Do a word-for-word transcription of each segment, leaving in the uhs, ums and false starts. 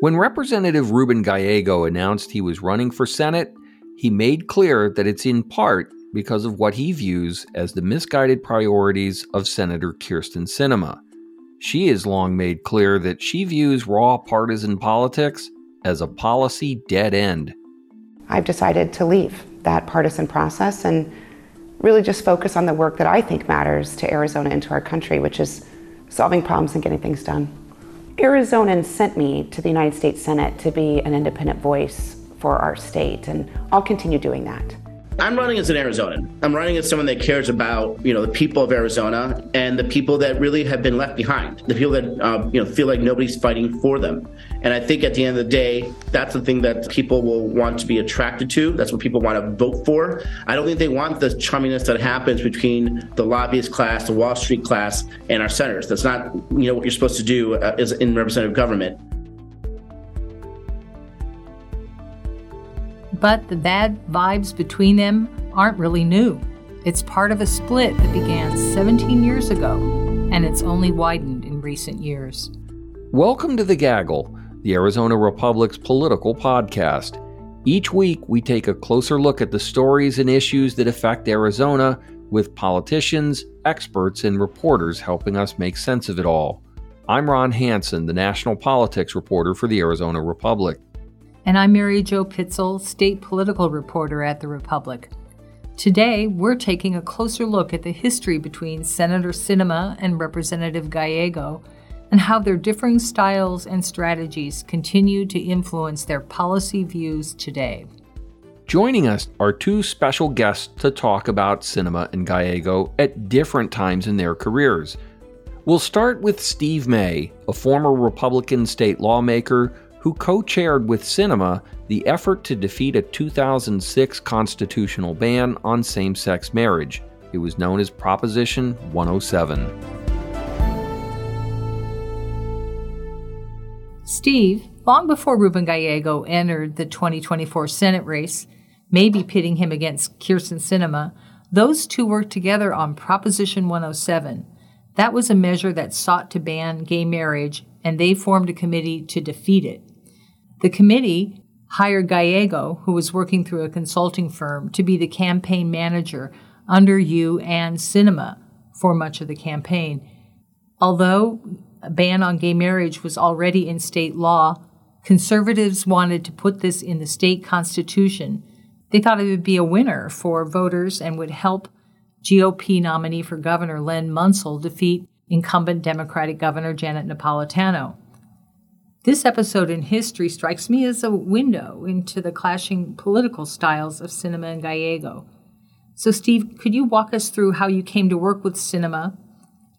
When Representative Ruben Gallego announced he was running for Senate, he made clear that it's in part because of what he views as the misguided priorities of Senator Kyrsten Sinema. She has long made clear that she views raw partisan politics as a policy dead end. I've decided to leave that partisan process and really just focus on the work that I think matters to Arizona and to our country, which is solving problems and getting things done. Arizonans sent me to the United States Senate to be an independent voice for our state, and I'll continue doing that. I'm running as an Arizonan. I'm running as someone that cares about, you know, the people of Arizona and the people that really have been left behind, the people that, uh, you know, feel like nobody's fighting for them. And I think at the end of the day, that's the thing that people will want to be attracted to. That's what people want to vote for. I don't think they want the chumminess that happens between the lobbyist class, the Wall Street class, and our senators. That's not, you know, what you're supposed to do uh, is in representative government. But the bad vibes between them aren't really new. It's part of a split that began seventeen years ago, and it's only widened in recent years. Welcome to The Gaggle, the Arizona Republic's political podcast. Each week, we take a closer look at the stories and issues that affect Arizona, with politicians, experts, and reporters helping us make sense of it all. I'm Ron Hansen, the national politics reporter for the Arizona Republic. And I'm Mary Jo Pitzel, state political reporter at The Republic. Today, we're taking a closer look at the history between Senator Sinema and Representative Gallego and how their differing styles and strategies continue to influence their policy views today. Joining us are two special guests to talk about Sinema and Gallego at different times in their careers. We'll start with Steve May, a former Republican state lawmaker who co-chaired with Sinema the effort to defeat a two thousand six constitutional ban on same-sex marriage. It was known as Proposition one oh seven. Steve, long before Ruben Gallego entered the twenty twenty-four Senate race, maybe pitting him against Kyrsten Sinema, those two worked together on Proposition one oh seven. That was a measure that sought to ban gay marriage, and they formed a committee to defeat it. The committee hired Gallego, who was working through a consulting firm, to be the campaign manager under you and Sinema for much of the campaign. Although a ban on gay marriage was already in state law, conservatives wanted to put this in the state constitution. They thought it would be a winner for voters and would help G O P nominee for governor Len Munsell defeat incumbent Democratic Governor Janet Napolitano. This episode in history strikes me as a window into the clashing political styles of Sinema and Gallego. So, Steve, could you walk us through how you came to work with Sinema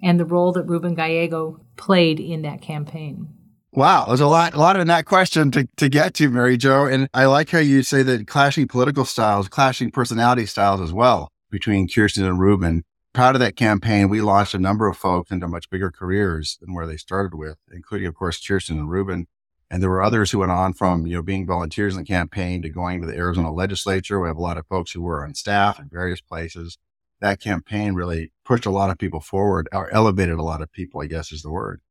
and the role that Ruben Gallego played in that campaign? Wow, there's a lot, a lot in that question to, to get to, Mary Jo. And I like how you say that clashing political styles, clashing personality styles as well between Kyrsten and Ruben. Proud of that campaign, we launched a number of folks into much bigger careers than where they started with, including, of course, Kyrsten and Ruben. And there were others who went on from, you know, being volunteers in the campaign to going to the Arizona legislature. We have a lot of folks who were on staff in various places. That campaign really pushed a lot of people forward, or elevated a lot of people, I guess is the word.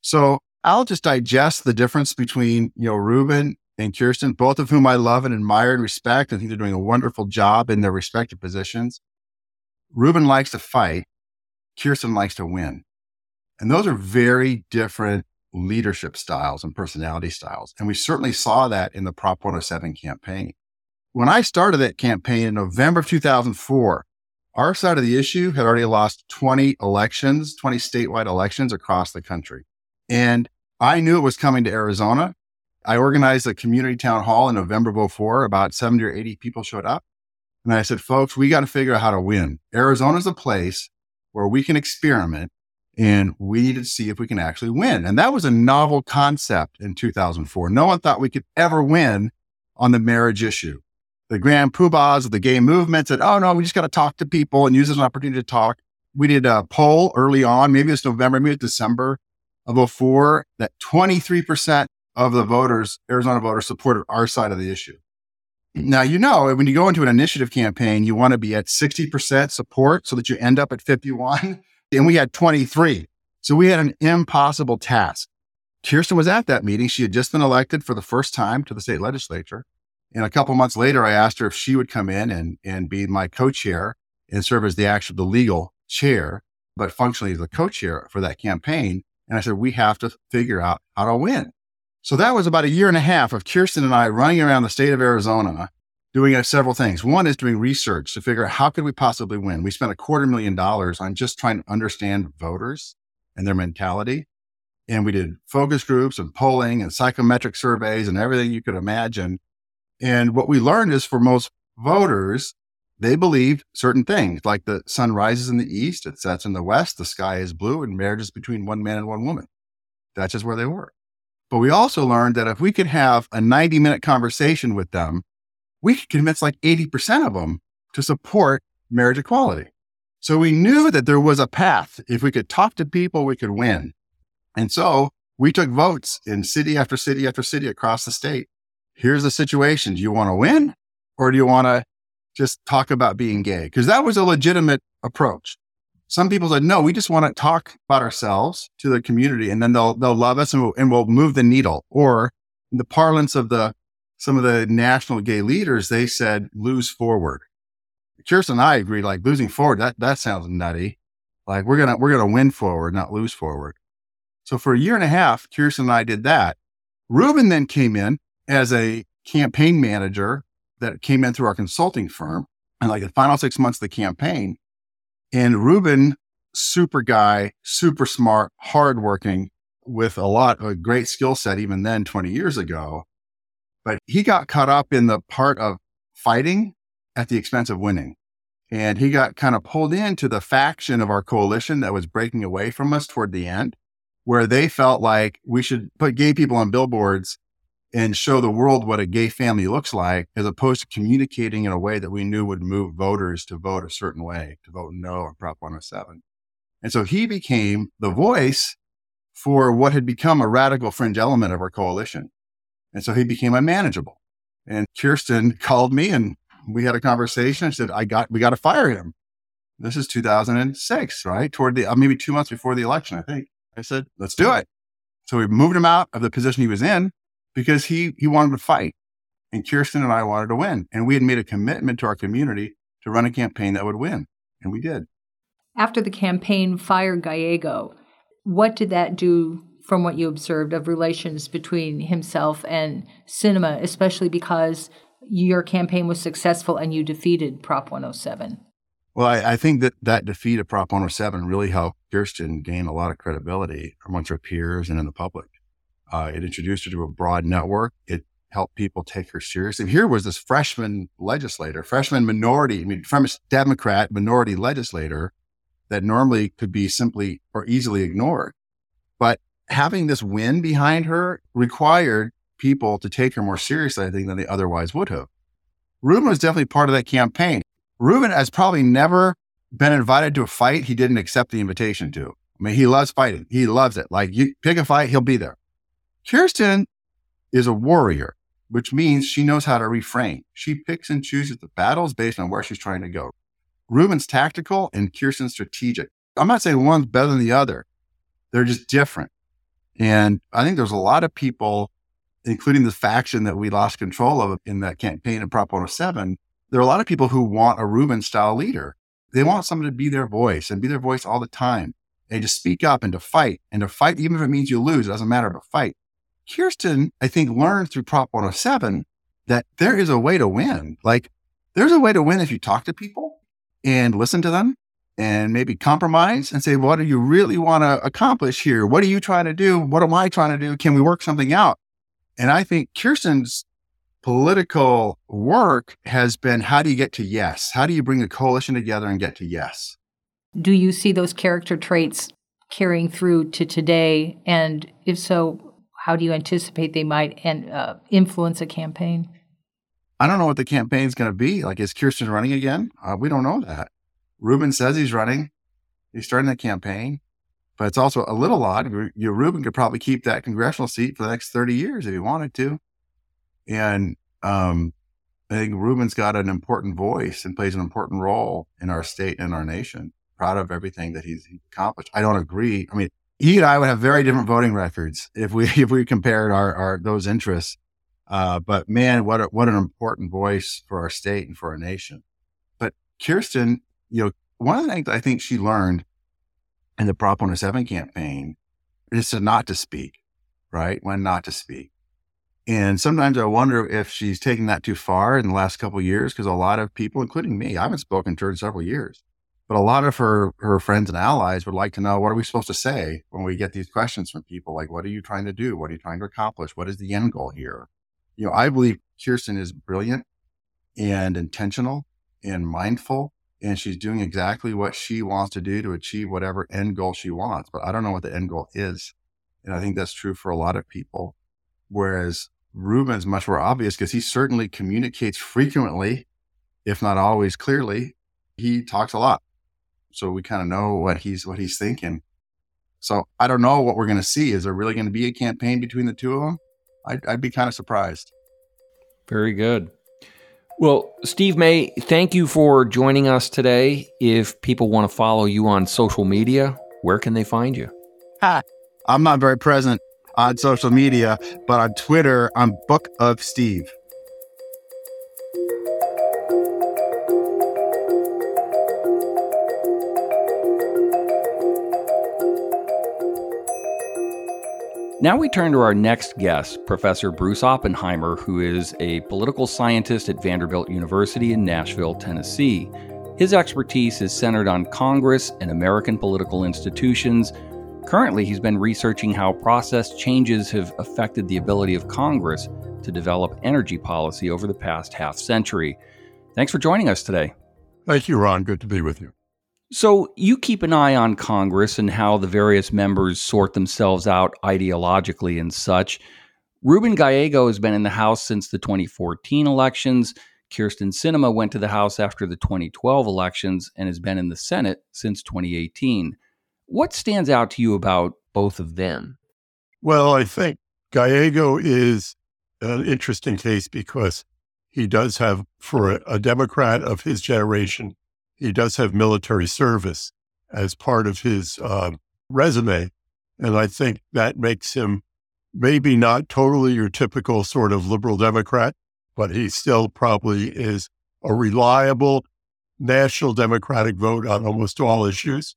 So I'll just digest the difference between, you know, Ruben and Kyrsten, both of whom I love and admire and respect. I think they're doing a wonderful job in their respective positions. Ruben likes to fight. Kyrsten likes to win. And those are very different leadership styles and personality styles. And we certainly saw that in the Prop one oh seven campaign. When I started that campaign in November of two thousand four, our side of the issue had already lost twenty elections, twenty statewide elections across the country. And I knew it was coming to Arizona. I organized a community town hall in November of oh four. About seventy or eighty people showed up. And I said, folks, we got to figure out how to win. Arizona's a place where we can experiment, and we need to see if we can actually win. And that was a novel concept in two thousand four. No one thought we could ever win on the marriage issue. The grand poobahs of the gay movement said, oh, no, we just got to talk to people and use it as an opportunity to talk. We did a poll early on, maybe it's November, maybe it's December of oh four, that twenty-three percent of the voters, Arizona voters, supported our side of the issue. Now, you know, when you go into an initiative campaign, you want to be at sixty percent support so that you end up at fifty-one. And we had twenty-three. So we had an impossible task Kyrsten was at that meeting. She had just been elected for the first time to the state legislature. And a couple months later, I asked her if she would come in and, and be my co-chair and serve as the actual, the legal chair, but functionally as the co-chair for that campaign. And I said, we have to figure out how to win. So that was about a year and a half of Kyrsten and I running around the state of Arizona doing several things. One is doing research to figure out how could we possibly win. We spent a quarter million dollars on just trying to understand voters and their mentality. And we did focus groups and polling and psychometric surveys and everything you could imagine. And what we learned is for most voters, they believed certain things, like the sun rises in the east, it sets in the west, the sky is blue, and marriage is between one man and one woman. That's just where they were. But we also learned that if we could have a ninety-minute conversation with them, we could convince like eighty percent of them to support marriage equality. So we knew that there was a path. If we could talk to people, we could win. And so we took votes in city after city after city across the state. Here's the situation. Do you want to win or do you want to just talk about being gay? Because that was a legitimate approach. Some people said, no, we just want to talk about ourselves to the community and then they'll they'll love us and we'll, and we'll move the needle. Or in the parlance of the some of the national gay leaders, they said, lose forward. Kyrsten and I agree, like losing forward, that that sounds nutty. Like we're gonna we're gonna win forward, not lose forward. So for a year and a half, Kyrsten and I did that. Ruben then came in as a campaign manager that came in through our consulting firm and like the final six months of the campaign. And Ruben, super guy, super smart, hardworking with a lot of great skill set even then twenty years ago. But he got caught up in the part of fighting at the expense of winning. And he got kind of pulled into the faction of our coalition that was breaking away from us toward the end, where they felt like we should put gay people on billboards and show the world what a gay family looks like, as opposed to communicating in a way that we knew would move voters to vote a certain way, to vote no on Prop one oh seven. And so he became the voice for what had become a radical fringe element of our coalition. And so he became unmanageable. And Kyrsten called me and we had a conversation. I said, I got, we got to fire him. This is two thousand six, right? Toward the, uh, maybe two months before the election, I think. I said, let's do it. So we moved him out of the position he was in because he he wanted to fight. And Kyrsten and I wanted to win. And we had made a commitment to our community to run a campaign that would win. And we did. After the campaign fired Gallego, what did that do from what you observed of relations between himself and Sinema, especially because your campaign was successful and you defeated Prop one oh seven? Well, I, I think that that defeat of Prop one oh seven really helped Kyrsten gain a lot of credibility amongst her peers and in the public. Uh, it introduced her to a broad network. It helped people take her seriously. Here was this freshman legislator, freshman minority, I mean, freshman Democrat minority legislator that normally could be simply or easily ignored. But having this win behind her required people to take her more seriously, I think, than they otherwise would have. Ruben was definitely part of that campaign. Ruben has probably never been invited to a fight he didn't accept the invitation to. I mean, he loves fighting. He loves it. Like, you pick a fight, he'll be there. Kyrsten is a warrior, which means she knows how to reframe. She picks and chooses the battles based on where she's trying to go. Ruben's tactical and Kyrsten's strategic. I'm not saying one's better than the other. They're just different. And I think there's a lot of people, including the faction that we lost control of in that campaign of Prop one oh seven, there are a lot of people who want a Ruben-style leader. They want someone to be their voice and be their voice all the time and to speak up and to fight and to fight, even if it means you lose, it doesn't matter, to fight. Kyrsten, I think, learned through Prop one oh seven that there is a way to win. Like, there's a way to win if you talk to people and listen to them and maybe compromise and say, what do you really want to accomplish here? What are you trying to do? What am I trying to do? Can we work something out? And I think Kyrsten's political work has been, how do you get to yes? How do you bring a coalition together and get to yes? Do you see those character traits carrying through to today? And if so, how do you anticipate they might and, uh, influence a campaign? I don't know what the campaign's going to be. Like, is Kyrsten running again? Uh, we don't know that. Ruben says he's running. He's starting the campaign. But it's also a little odd. You, Ruben could probably keep that congressional seat for the next thirty years if he wanted to. And um, I think Ruben's got an important voice and plays an important role in our state and our nation. Proud of everything that he's accomplished. I don't agree. I mean, he and I would have very different voting records if we if we compared our, our those interests. Uh, but man, what a, what an important voice for our state and for our nation. But Kyrsten, you know, one of the things I think she learned in the Prop one oh seven campaign is to not to speak, right? When not to speak. And sometimes I wonder if she's taken that too far in the last couple of years, because a lot of people, including me, I haven't spoken to her in several years. But a lot of her, her friends and allies would like to know, what are we supposed to say when we get these questions from people? Like, what are you trying to do? What are you trying to accomplish? What is the end goal here? You know, I believe Kyrsten is brilliant and intentional and mindful, and she's doing exactly what she wants to do to achieve whatever end goal she wants. But I don't know what the end goal is. And I think that's true for a lot of people. Whereas Ruben's much more obvious because he certainly communicates frequently, if not always clearly. He talks a lot. So we kind of know what he's what he's thinking. So I don't know what we're going to see. Is there really going to be a campaign between the two of them? I'd, I'd be kind of surprised. Very good. Well, Steve May, thank you for joining us today. If people want to follow you on social media, where can they find you? Hi. I'm not very present on social media, but on Twitter, I'm Book of Steve. Now we turn to our next guest, Professor Bruce Oppenheimer, who is a political scientist at Vanderbilt University in Nashville, Tennessee. His expertise is centered on Congress and American political institutions. Currently, he's been researching how process changes have affected the ability of Congress to develop energy policy over the past half century. Thanks for joining us today. Thank you, Ron. Good to be with you. So you keep an eye on Congress and how the various members sort themselves out ideologically and such. Ruben Gallego has been in the House since the twenty fourteen elections. Kyrsten Sinema went to the House after the twenty twelve elections and has been in the Senate since twenty eighteen. What stands out to you about both of them? Well, I think Gallego is an interesting case because he does have, for a Democrat of his generation, he does have military service as part of his uh, resume. And I think that makes him maybe not totally your typical sort of liberal Democrat, but he still probably is a reliable national Democratic vote on almost all issues.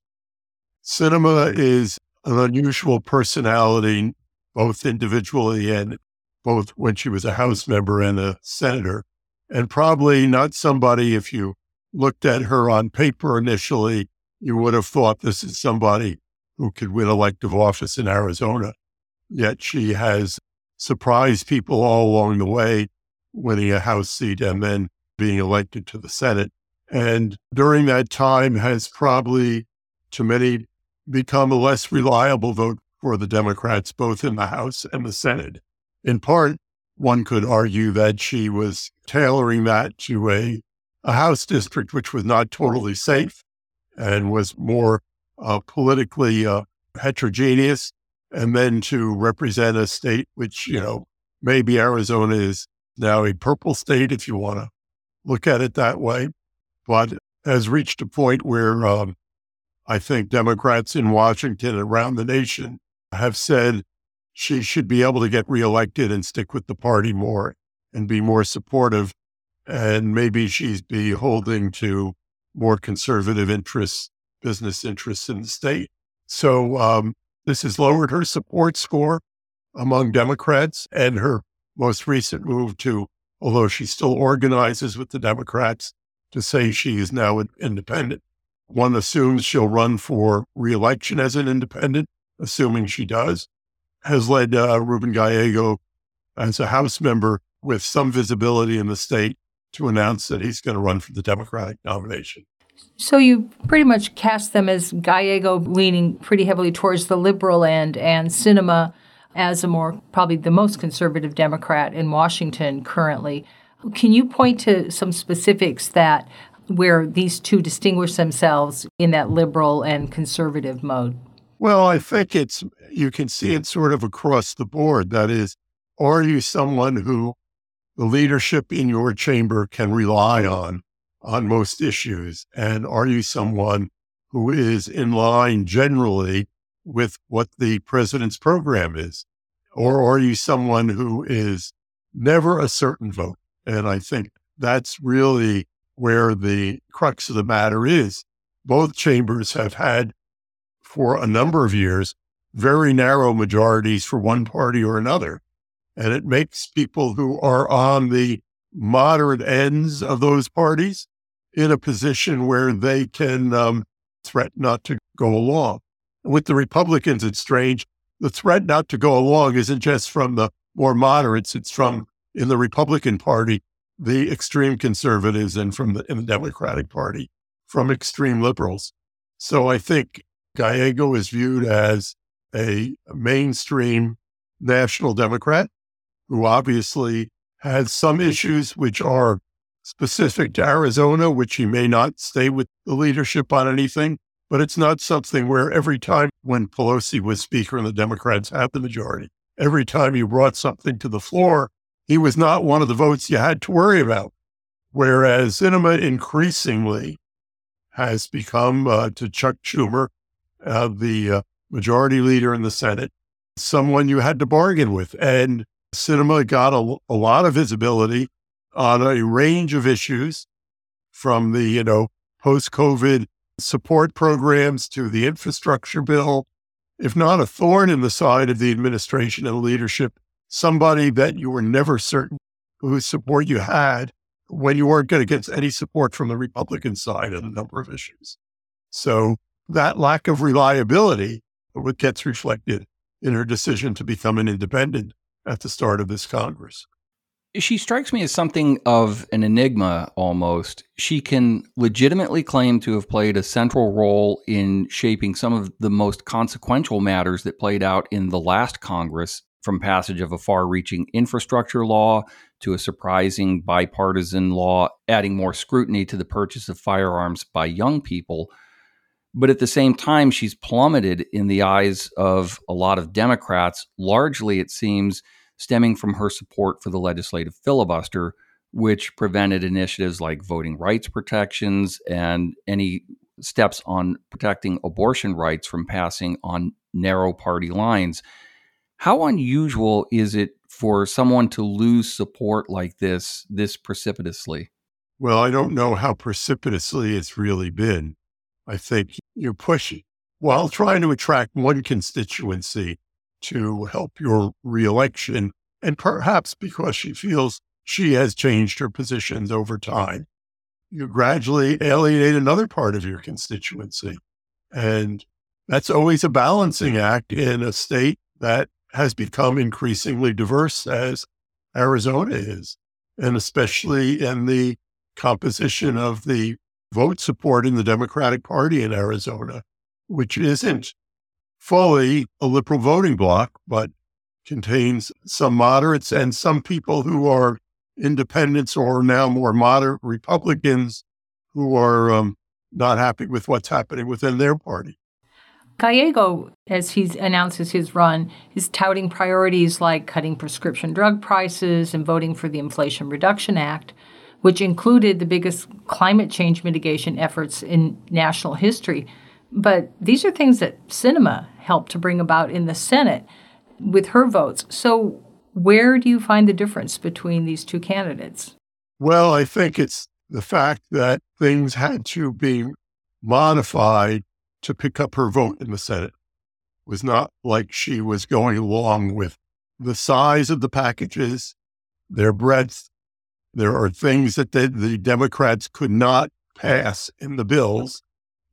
Sinema is an unusual personality, both individually and both when she was a House member and a senator, and probably not somebody, if you looked at her on paper initially, you would have thought this is somebody who could win elective office in Arizona. Yet she has surprised people all along the way, winning a House seat and then being elected to the Senate. And during that time has probably, to many, become a less reliable vote for the Democrats, both in the House and the Senate. In part, one could argue that she was tailoring that to a a House district, which was not totally safe and was more uh, politically uh, heterogeneous, and then to represent a state which, you know, maybe Arizona is now a purple state, if you want to look at it that way, but has reached a point where um, I think Democrats in Washington and around the nation have said she should be able to get reelected and stick with the party more and be more supportive. And maybe she's beholden to more conservative interests, business interests in the state. So um, this has lowered her support score among Democrats, and her most recent move to, although she still organizes with the Democrats, to say she is now an independent. One assumes she'll run for re-election as an independent, assuming she does, has led uh, Ruben Gallego as a House member with some visibility in the state to announce that he's going to run for the Democratic nomination. So you pretty much cast them as Gallego leaning pretty heavily towards the liberal end and Sinema as a more, probably the most conservative Democrat in Washington currently. Can you point to some specifics that where these two distinguish themselves in that liberal and conservative mode? Well, I think it's, you can see it sort of across the board. That is, are you someone who the leadership in your chamber can rely on, on most issues? And are you someone who is in line generally with what the president's program is? Or are you someone who is never a certain vote? And I think that's really where the crux of the matter is. Both chambers have had, for a number of years, very narrow majorities for one party or another. And it makes people who are on the moderate ends of those parties in a position where they can um, threat not to go along. With the Republicans, it's strange. The threat not to go along isn't just from the more moderates. It's from, in the Republican Party, the extreme conservatives, and from the, in the Democratic Party, from extreme liberals. So I think Gallego is viewed as a mainstream national Democrat who obviously has some issues which are specific to Arizona, which he may not stay with the leadership on anything, but it's not something where every time when Pelosi was Speaker and the Democrats had the majority, every time you brought something to the floor, he was not one of the votes you had to worry about. Whereas Sinema increasingly has become, uh, to Chuck Schumer, uh, the uh, majority leader in the Senate, someone you had to bargain with. And Sinema got a, a lot of visibility on a range of issues, from the, you know, post-COVID support programs to the infrastructure bill, if not a thorn in the side of the administration and leadership, somebody that you were never certain whose support you had when you weren't going to get any support from the Republican side on a number of issues. So that lack of reliability gets reflected in her decision to become an independent at the start of this Congress. She strikes me as something of an enigma almost. She can legitimately claim to have played a central role in shaping some of the most consequential matters that played out in the last Congress, from passage of a far-reaching infrastructure law to a surprising bipartisan law adding more scrutiny to the purchase of firearms by young people. But at the same time, she's plummeted in the eyes of a lot of Democrats, largely, it seems, stemming from her support for the legislative filibuster, which prevented initiatives like voting rights protections and any steps on protecting abortion rights from passing on narrow party lines. How unusual is it for someone to lose support like this, this precipitously? Well, I don't know how precipitously it's really been. I think you're pushing, while trying to attract one constituency to help your reelection, and perhaps because she feels she has changed her positions over time, you gradually alienate another part of your constituency. And that's always a balancing act in a state that has become increasingly diverse as Arizona is, and especially in the composition of the vote support in the Democratic Party in Arizona, which isn't fully a liberal voting bloc, but contains some moderates and some people who are independents or now more moderate Republicans who are um, not happy with what's happening within their party. Gallego, as he announces his run, is touting priorities like cutting prescription drug prices and voting for the Inflation Reduction Act, which included the biggest climate change mitigation efforts in national history. But these are things that Sinema helped to bring about in the Senate with her votes. So where do you find the difference between these two candidates? Well, I think it's the fact that things had to be modified to pick up her vote in the Senate. It was not like she was going along with the size of the packages, their breadth. There are things that the, the Democrats could not pass in the bills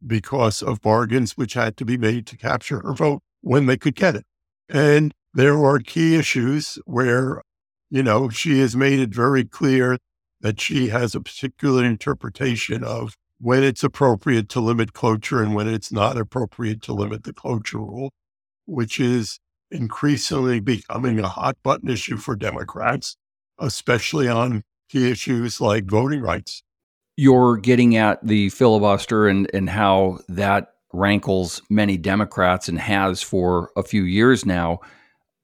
because of bargains which had to be made to capture her vote when they could get it. And there are key issues where, you know, she has made it very clear that she has a particular interpretation of when it's appropriate to limit cloture and when it's not appropriate to limit the cloture rule, which is increasingly becoming a hot button issue for Democrats, especially on key issues like voting rights. You're getting at the filibuster and, and how that rankles many Democrats and has for a few years now.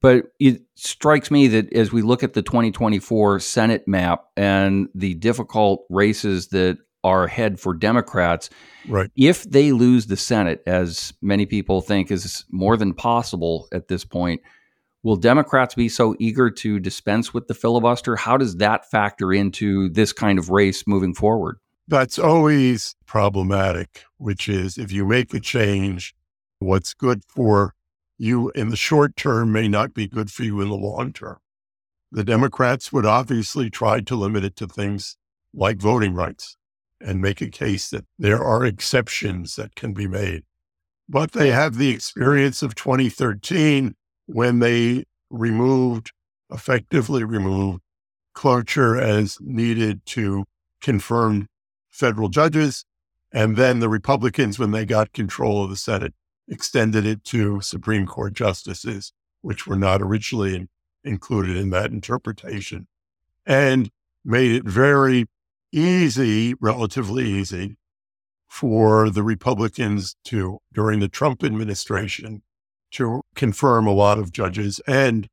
But it strikes me that as we look at the twenty twenty-four Senate map and the difficult races that are ahead for Democrats. Right. If they lose the Senate, as many people think is more than possible at this point, will Democrats be so eager to dispense with the filibuster? How does that factor into this kind of race moving forward? That's always problematic, which is if you make a change, what's good for you in the short term may not be good for you in the long term. The Democrats would obviously try to limit it to things like voting rights and make a case that there are exceptions that can be made. But they have the experience of twenty thirteen when they removed, effectively removed, cloture as needed to confirm federal judges. And then the Republicans, when they got control of the Senate, extended it to Supreme Court justices, which were not originally in, included in that interpretation, and made it very easy, relatively easy, for the Republicans to, during the Trump administration, to confirm a lot of judges and,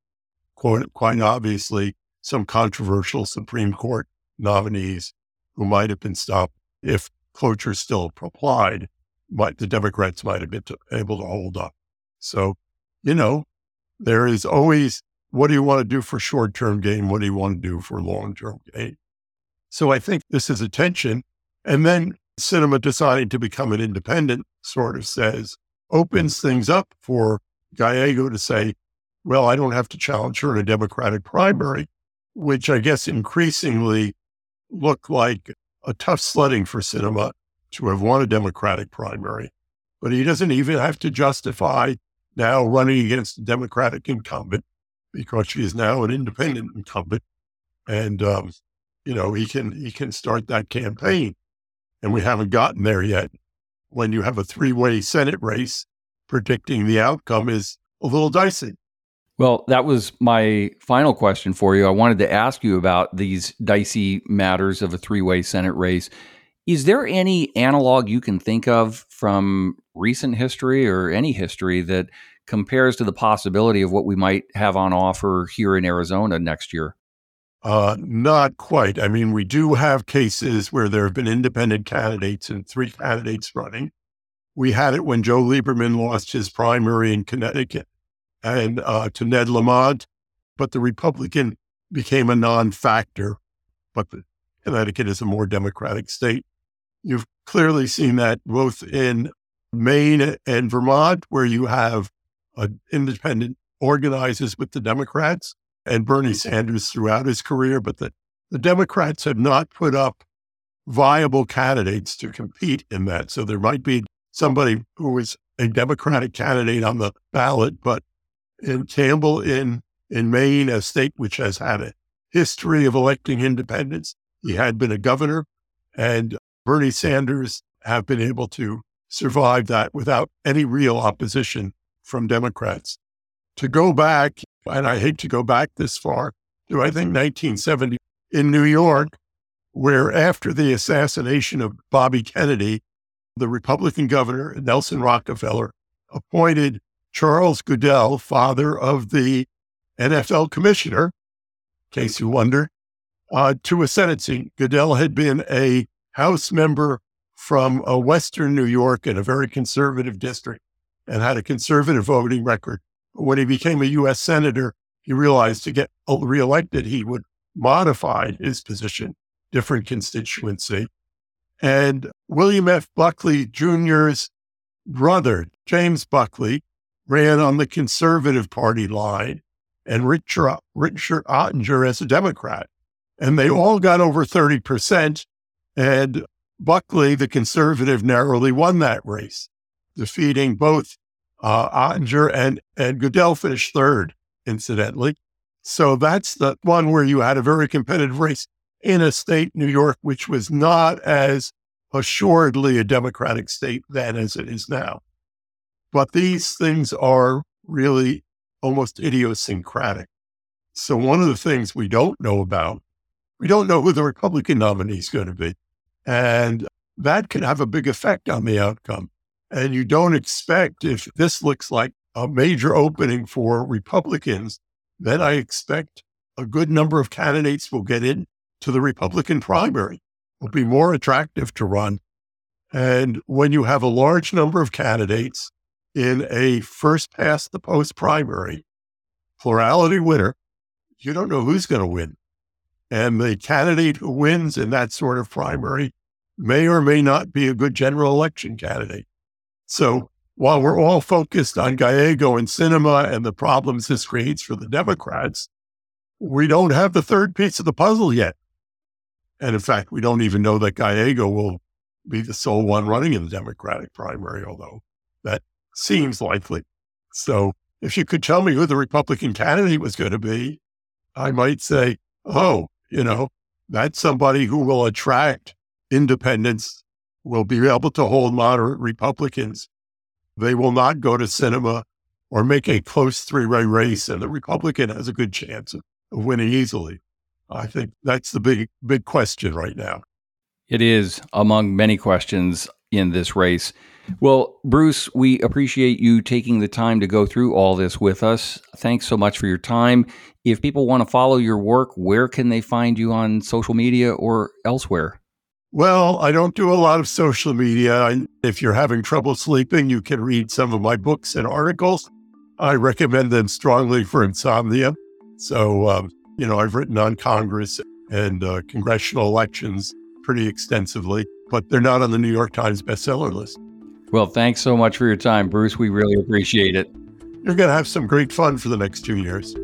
quite, quite obviously, some controversial Supreme Court nominees who might have been stopped if cloture still applied. Might, the Democrats might have been to, able to hold up. So, you know, there is always, what do you want to do for short-term gain? What do you want to do for long-term gain? So I think this is a tension. And then Sinema deciding to become an independent sort of says, opens things up for Gallego to say, well, I don't have to challenge her in a Democratic primary, which I guess increasingly looked like a tough sledding for Sinema to have won a Democratic primary. But he doesn't even have to justify now running against a Democratic incumbent because she is now an independent incumbent. And, um, you know, he can he can start that campaign. And we haven't gotten there yet. When you have a three-way Senate race, predicting the outcome is a little dicey. Well, that was my final question for you. I wanted to ask you about these dicey matters of a three-way Senate race. Is there any analog you can think of from recent history or any history that compares to the possibility of what we might have on offer here in Arizona next year? Uh, not quite. I mean, we do have cases where there have been independent candidates and three candidates running. We had it when Joe Lieberman lost his primary in Connecticut and uh, to Ned Lamont, but the Republican became a non-factor. But the, Connecticut is a more Democratic state. You've clearly seen that both in Maine and Vermont, where you have uh, independent organizers with the Democrats, and Bernie Sanders throughout his career. But the, the Democrats have not put up viable candidates to compete in that. So there might be somebody who is a Democratic candidate on the ballot. But in Campbell, in, in Maine, a state which has had a history of electing independents, he had been a governor, and Bernie Sanders have been able to survive that without any real opposition from Democrats. To go back, and I hate to go back this far, to I think nineteen seventy in New York, where after the assassination of Bobby Kennedy, the Republican governor, Nelson Rockefeller, appointed Charles Goodell, father of the N F L commissioner, in case you wonder, Uh, to a Senate seat. Goodell had been a House member from uh, Western New York in a very conservative district and had a conservative voting record. But when he became a U S Senator, he realized to get reelected, he would modify his position, different constituency. And William F. Buckley Junior's brother, James Buckley, ran on the conservative party line, and Richard, Richard Ottinger as a Democrat. And they all got over thirty percent, and Buckley, the conservative, narrowly won that race, defeating both uh, Ottinger and, and Goodell finished third, incidentally. So that's the one where you had a very competitive race in a state, New York, which was not as assuredly a Democratic state then as it is now. But these things are really almost idiosyncratic. So one of the things we don't know about, we don't know who the Republican nominee is going to be. And that can have a big effect on the outcome. And you don't expect, if this looks like a major opening for Republicans, then I expect a good number of candidates will get in to the Republican primary. will be more attractive to run. And when you have a large number of candidates in a first-past-the-post primary, plurality winner, you don't know who's going to win. And the candidate who wins in that sort of primary may or may not be a good general election candidate. So while we're all focused on Gallego and Sinema and the problems this creates for the Democrats, we don't have the third piece of the puzzle yet. And in fact, we don't even know that Gallego will be the sole one running in the Democratic primary, although that seems likely. So if you could tell me who the Republican candidate was going to be, I might say, oh, you know, that's somebody who will attract independents, will be able to hold moderate Republicans. They will not go to Sinema or make a close three-way race, and the Republican has a good chance of winning easily. I think that's the big, big question right now. It is, among many questions in this race. Well, Bruce, we appreciate you taking the time to go through all this with us. Thanks so much for your time. If people want to follow your work, where can they find you on social media or elsewhere? Well, I don't do a lot of social media. If you're having trouble sleeping, you can read some of my books and articles. I recommend them strongly for insomnia. So, um, you know, I've written on Congress and uh, congressional elections pretty extensively, but they're not on the New York Times bestseller list. Well, thanks so much for your time, Bruce. We really appreciate it. You're going to have some great fun for the next two years.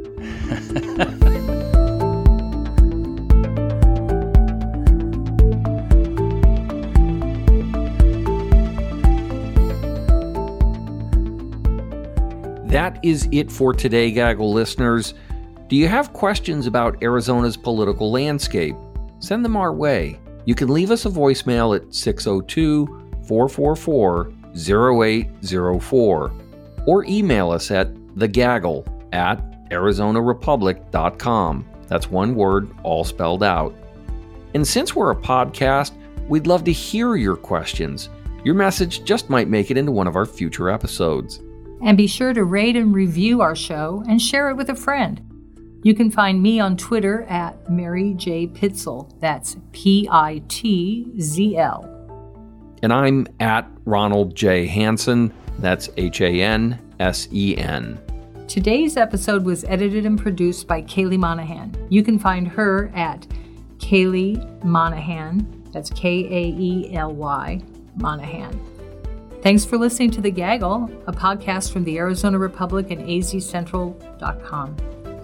That is it for today, Gaggle listeners. Do you have questions about Arizona's political landscape? Send them our way. You can leave us a voicemail at six oh two, four four four, oh eight oh four or email us at the gaggle at arizona republic dot com. That's one word, all spelled out. And since we're a podcast, we'd love to hear your questions. Your message just might make it into one of our future episodes. And be sure to rate and review our show and share it with a friend. You can find me on Twitter at Mary J. Pitzel. That's P I T Z L. And I'm at Ronald J. Hansen. That's H A N S E N. Today's episode was edited and produced by Kaylee Monahan. You can find her at Kaylee Monahan. That's K A E L Y Monahan. Thanks for listening to The Gaggle, a podcast from the Arizona Republic and A Z Central dot com.